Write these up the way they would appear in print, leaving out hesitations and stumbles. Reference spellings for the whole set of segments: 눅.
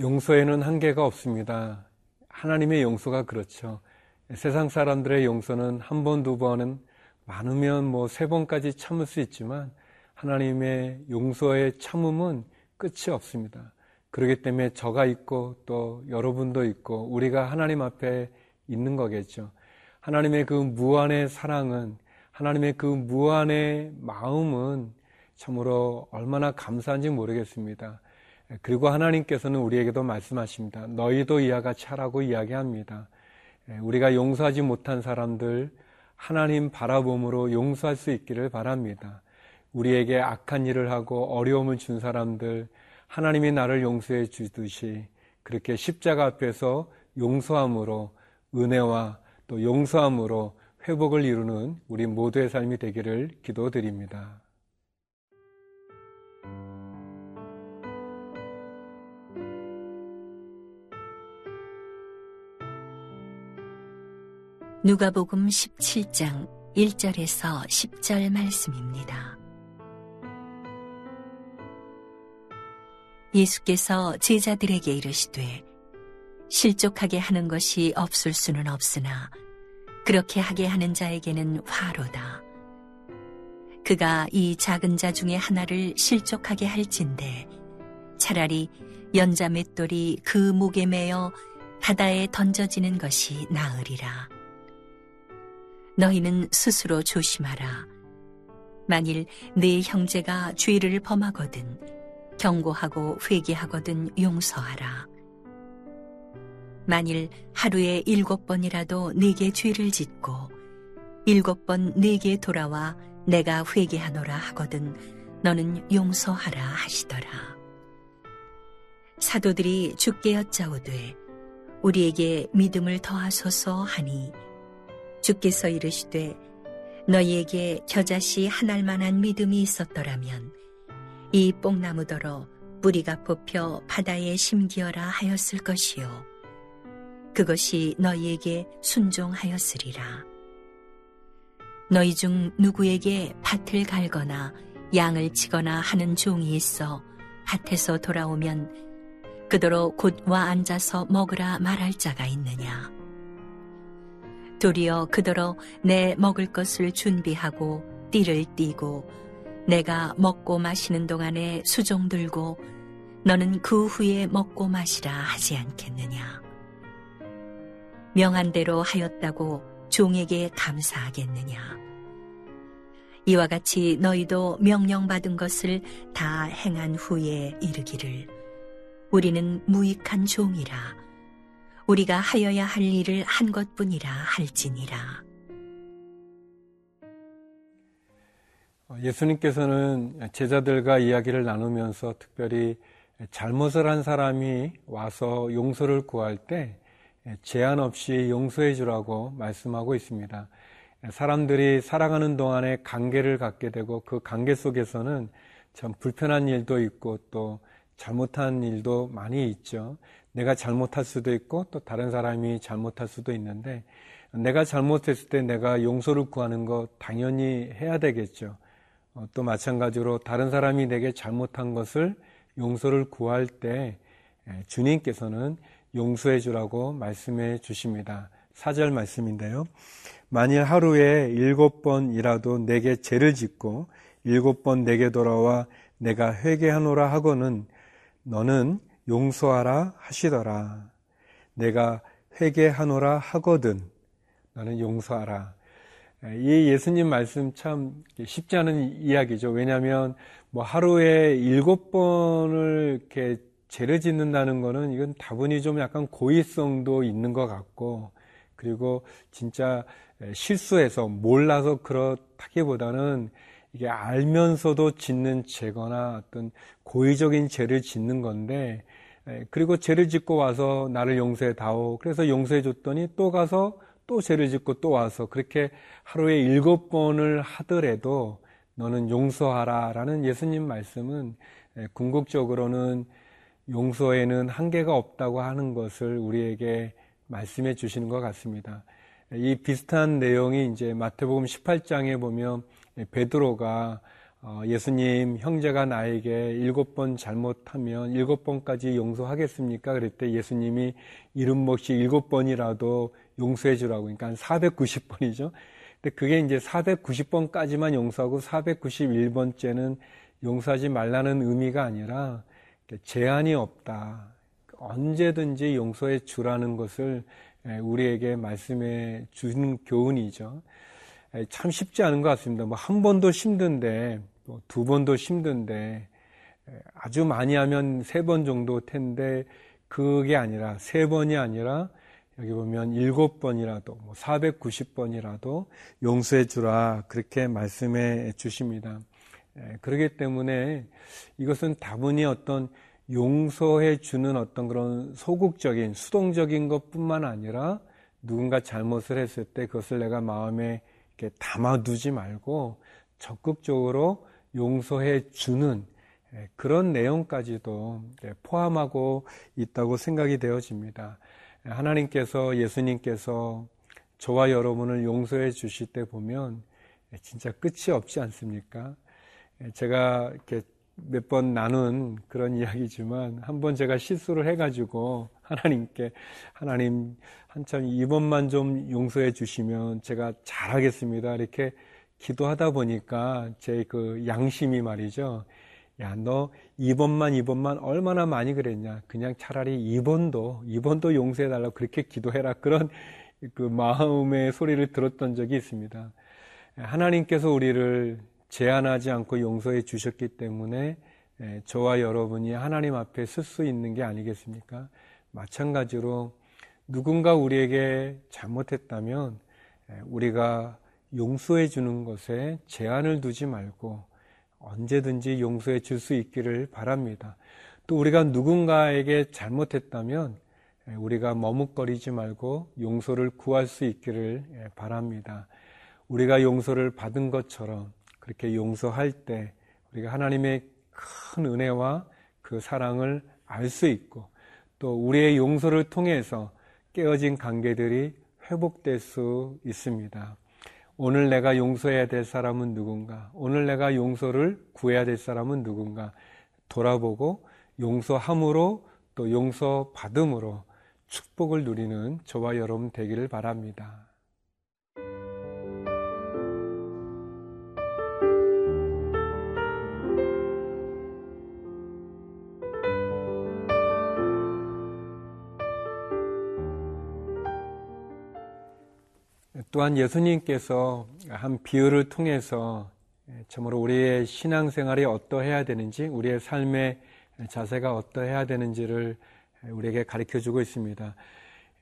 용서에는 한계가 없습니다. 하나님의 용서가 그렇죠. 세상 사람들의 용서는 한 번, 두 번은 많으면 세 번까지 참을 수 있지만 하나님의 용서의 참음은 끝이 없습니다. 그렇기 때문에 저가 있고 또 여러분도 있고 우리가 하나님 앞에 있는 거겠죠. 하나님의 그 무한의 사랑은, 하나님의 그 무한의 마음은 참으로 얼마나 감사한지 모르겠습니다. 그리고 하나님께서는 우리에게도 말씀하십니다. 너희도 이와 같이 하라고 이야기합니다. 우리가 용서하지 못한 사람들 하나님 바라봄으로 용서할 수 있기를 바랍니다. 우리에게 악한 일을 하고 어려움을 준 사람들 하나님이 나를 용서해 주듯이 그렇게 십자가 앞에서 용서함으로 은혜와 또 용서함으로 회복을 이루는 우리 모두의 삶이 되기를 기도드립니다. 누가복음 17장 1절에서 10절 말씀입니다. 예수께서 제자들에게 이르시되 실족하게 하는 것이 없을 수는 없으나 그렇게 하게 하는 자에게는 화로다. 그가 이 작은 자 중에 하나를 실족하게 할진대 차라리 연자 맷돌이 그 목에 매어 바다에 던져지는 것이 나으리라. 너희는 스스로 조심하라. 만일 네 형제가 죄를 범하거든 경고하고 회개하거든 용서하라. 만일 하루에 7번이라도 네게 죄를 짓고 7번 네게 돌아와 내가 회개하노라 하거든 너는 용서하라 하시더라. 사도들이 주께 여짜오되 우리에게 믿음을 더하소서 하니 주께서 이르시되 너희에게 겨자씨 한 알만한 믿음이 있었더라면 이 뽕나무더러 뿌리가 뽑혀 바다에 심기어라 하였을 것이요 그것이 너희에게 순종하였으리라. 너희 중 누구에게 밭을 갈거나 양을 치거나 하는 종이 있어 밭에서 돌아오면 그더러 곧 와 앉아서 먹으라 말할 자가 있느냐. 도리어 그더러 내 먹을 것을 준비하고 띠를 띠고 내가 먹고 마시는 동안에 수종 들고 너는 그 후에 먹고 마시라 하지 않겠느냐. 명한대로 하였다고 종에게 감사하겠느냐. 이와 같이 너희도 명령받은 것을 다 행한 후에 이르기를 우리는 무익한 종이라 우리가 하여야 할 일을 한 것뿐이라 할지니라. 예수님께서는 제자들과 이야기를 나누면서 특별히 잘못을 한 사람이 와서 용서를 구할 때 제한 없이 용서해 주라고 말씀하고 있습니다. 사람들이 살아가는 동안에 관계를 갖게 되고 그 관계 속에서는 참 불편한 일도 있고 또 잘못한 일도 많이 있죠. 내가 잘못할 수도 있고 또 다른 사람이 잘못할 수도 있는데 내가 잘못했을 때 내가 용서를 구하는 거 당연히 해야 되겠죠. 또 마찬가지로 다른 사람이 내게 잘못한 것을 용서를 구할 때 주님께서는 용서해 주라고 말씀해 주십니다. 4절 말씀인데요. 만일 하루에 7번이라도 내게 죄를 짓고 7번 내게 돌아와 내가 회개하노라 하고는 너는 용서하라 하시더라. 내가 회개하노라 하거든 너는 용서하라. 이 예수님 말씀 참 쉽지 않은 이야기죠. 왜냐하면 하루에 7번을 이렇게 죄를 짓는다는 거는 이건 다분히 좀 약간 고의성도 있는 것 같고 그리고 진짜 실수해서 몰라서 그렇다기보다는 이게 알면서도 짓는 죄거나 어떤 고의적인 죄를 짓는 건데 그리고 죄를 짓고 와서 나를 용서해 다오 그래서 용서해 줬더니 또 가서 또 죄를 짓고 또 와서 그렇게 하루에 7번을 하더라도 너는 용서하라 라는 예수님 말씀은 궁극적으로는 용서에는 한계가 없다고 하는 것을 우리에게 말씀해 주시는 것 같습니다. 이 비슷한 내용이 이제 마태복음 18장에 보면 베드로가 예수님, 형제가 나에게 7번 잘못하면 7번까지 용서하겠습니까? 그랬더니 예수님이 이름몫이 7번이라도 용서해 주라고. 그러니까 한 490번이죠. 근데 그게 이제 490번까지만 용서하고 491번째는 용서하지 말라는 의미가 아니라 제한이 없다. 언제든지 용서해 주라는 것을 우리에게 말씀해 주는 교훈이죠. 참 쉽지 않은 것 같습니다. 뭐 한 번도 힘든데, 뭐 2번도 힘든데, 아주 많이 하면 3번 정도 텐데, 그게 아니라 3번이 아니라 여기 보면 7번이라도, 뭐 490번이라도 용서해 주라, 그렇게 말씀해 주십니다. 그렇기 때문에 이것은 다분히 어떤 용서해 주는 어떤 그런 소극적인, 수동적인 것뿐만 아니라 누군가 잘못을 했을 때 그것을 내가 마음에 이렇게 담아두지 말고 적극적으로 용서해 주는 그런 내용까지도 포함하고 있다고 생각이 되어집니다. 하나님께서, 예수님께서 저와 여러분을 용서해 주실 때 보면 진짜 끝이 없지 않습니까? 제가 이렇게 몇 번 나눈 그런 이야기지만, 한 번 제가 실수를 해가지고 하나님께, 하나님, 한참 이번만 좀 용서해 주시면 제가 잘하겠습니다, 이렇게 기도하다 보니까 제 그 양심이 말이죠, 야, 너 2번만 얼마나 많이 그랬냐, 그냥 차라리 2번도 용서해 달라고 그렇게 기도해라, 그런 그 마음의 소리를 들었던 적이 있습니다. 하나님께서 우리를 제한하지 않고 용서해 주셨기 때문에 저와 여러분이 하나님 앞에 설 수 있는 게 아니겠습니까? 마찬가지로 누군가 우리에게 잘못했다면 우리가 용서해 주는 것에 제한을 두지 말고 언제든지 용서해 줄 수 있기를 바랍니다. 또 우리가 누군가에게 잘못했다면 우리가 머뭇거리지 말고 용서를 구할 수 있기를 바랍니다. 우리가 용서를 받은 것처럼 그렇게 용서할 때 우리가 하나님의 큰 은혜와 그 사랑을 알 수 있고, 또 우리의 용서를 통해서 깨어진 관계들이 회복될 수 있습니다. 오늘 내가 용서해야 될 사람은 누군가, 오늘 내가 용서를 구해야 될 사람은 누군가 돌아보고, 용서함으로 또 용서받음으로 축복을 누리는 저와 여러분 되기를 바랍니다. 또한 예수님께서 한 비유를 통해서 참으로 우리의 신앙생활이 어떠해야 되는지, 우리의 삶의 자세가 어떠해야 되는지를 우리에게 가르쳐주고 있습니다.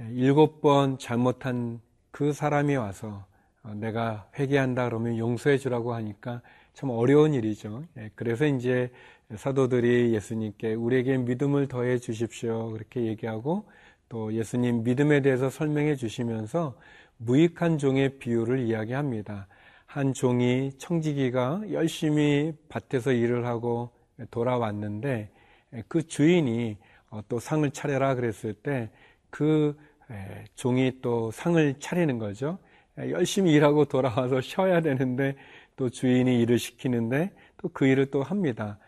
7번 잘못한 그 사람이 와서 내가 회개한다 그러면 용서해 주라고 하니까 참 어려운 일이죠. 그래서 이제 사도들이 예수님께 우리에게 믿음을 더해 주십시오, 그렇게 얘기하고, 또 예수님 믿음에 대해서 설명해 주시면서 무익한 종의 비유를 이야기합니다. 한 종이, 청지기가 열심히 밭에서 일을 하고 돌아왔는데 그 주인이 또 상을 차려라 그랬을 때 그 종이 또 상을 차리는 거죠. 열심히 일하고 돌아와서 쉬어야 되는데 또 주인이 일을 시키는데 또 그 일을 또 합니다.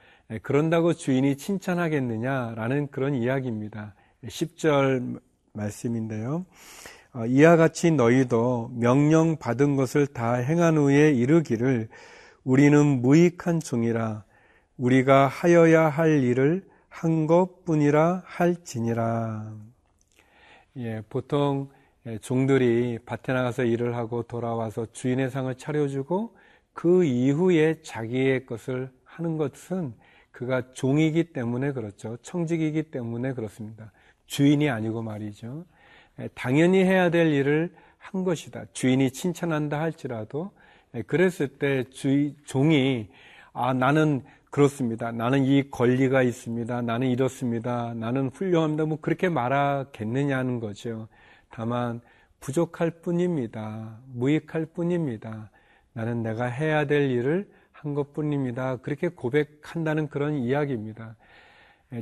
그런다고 주인이 칭찬하겠느냐라는 그런 이야기입니다. 10절 말씀인데요. 이와 같이 너희도 명령받은 것을 다 행한 후에 이르기를 우리는 무익한 종이라, 우리가 하여야 할 일을 한 것뿐이라 할지니라. 보통 종들이 밭에 나가서 일을 하고 돌아와서 주인의 상을 차려주고 그 이후에 자기의 것을 하는 것은 그가 종이기 때문에 그렇죠. 청직이기 때문에 그렇습니다. 주인이 아니고 말이죠. 당연히 해야 될 일을 한 것이다. 주인이 칭찬한다 할지라도, 그랬을 때 종이, 아, 나는 그렇습니다, 나는 이 권리가 있습니다, 나는 이렇습니다, 나는 훌륭합니다, 뭐 그렇게 말하겠느냐는 거죠. 다만 부족할 뿐입니다. 무익할 뿐입니다. 나는 내가 해야 될 일을 한 것뿐입니다. 그렇게 고백한다는 그런 이야기입니다.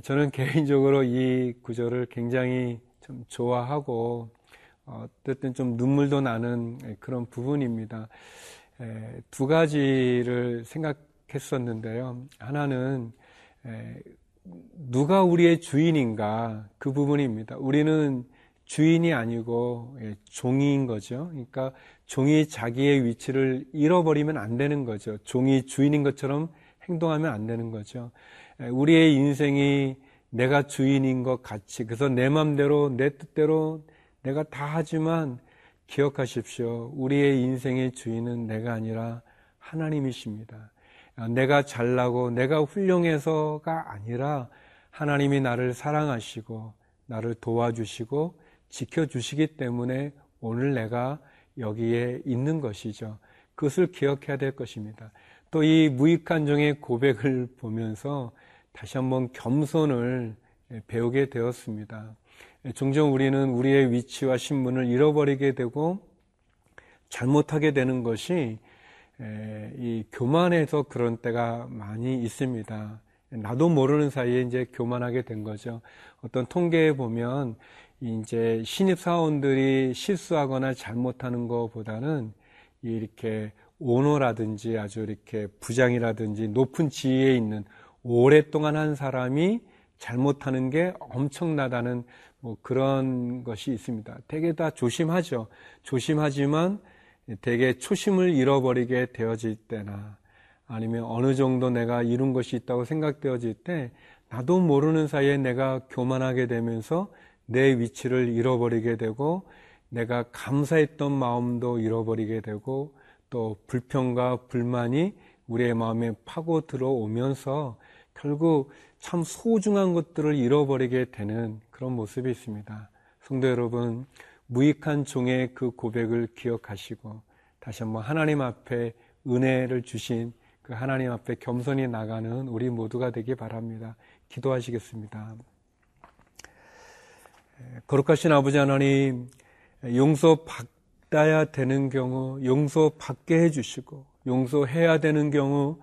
저는 개인적으로 이 구절을 굉장히 좀 좋아하고, 어쨌든 좀 눈물도 나는 그런 부분입니다. 두 가지를 생각 생각했었는데요. 하나는 누가 우리의 주인인가 그 부분입니다. 우리는 주인이 아니고 종인 거죠. 그러니까 종이 자기의 위치를 잃어버리면 안 되는 거죠. 종이 주인인 것처럼 행동하면 안 되는 거죠. 우리의 인생이 내가 주인인 것 같이, 그래서 내 맘대로 내 뜻대로 내가 다 하지만 기억하십시오. 우리의 인생의 주인은 내가 아니라 하나님이십니다. 내가 잘나고 내가 훌륭해서가 아니라 하나님이 나를 사랑하시고 나를 도와주시고 지켜주시기 때문에 오늘 내가 여기에 있는 것이죠. 그것을 기억해야 될 것입니다. 또 이 무익한 종의 고백을 보면서 다시 한번 겸손을 배우게 되었습니다. 종종 우리는 우리의 위치와 신분을 잃어버리게 되고 잘못하게 되는 것이 이 교만해서 그런 때가 많이 있습니다. 나도 모르는 사이에 이제 교만하게 된 거죠. 어떤 통계에 보면 이제 신입사원들이 실수하거나 잘못하는 것보다는 이렇게 오너라든지 아주 이렇게 부장이라든지 높은 지위에 있는 오랫동안 한 사람이 잘못하는 게 엄청나다는 뭐 그런 것이 있습니다. 되게 다 조심하죠. 조심하지만 되게 초심을 잃어버리게 되어질 때나 아니면 어느 정도 내가 이룬 것이 있다고 생각되어질 때 나도 모르는 사이에 내가 교만하게 되면서 내 위치를 잃어버리게 되고 내가 감사했던 마음도 잃어버리게 되고 또 불평과 불만이 우리의 마음에 파고 들어오면서 결국 참 소중한 것들을 잃어버리게 되는 그런 모습이 있습니다. 성도 여러분, 무익한 종의 그 고백을 기억하시고 다시 한번 하나님 앞에 은혜를 주신 그 하나님 앞에 겸손히 나가는 우리 모두가 되기 바랍니다. 기도하시겠습니다. 거룩하신 아버지 하나님, 용서받아야 되는 경우 용서받게 해주시고 용서해야 되는 경우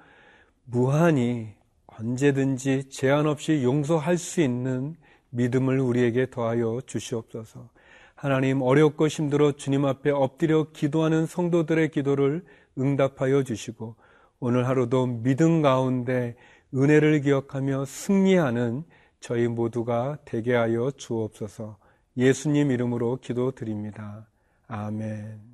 무한히 언제든지 제한 없이 용서할 수 있는 믿음을 우리에게 더하여 주시옵소서. 하나님, 어렵고 힘들어 주님 앞에 엎드려 기도하는 성도들의 기도를 응답하여 주시고 오늘 하루도 믿음 가운데 은혜를 기억하며 승리하는 저희 모두가 되게 하여 주옵소서. 예수님 이름으로 기도드립니다. 아멘.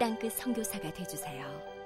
땅끝 선교사가 되어주세요.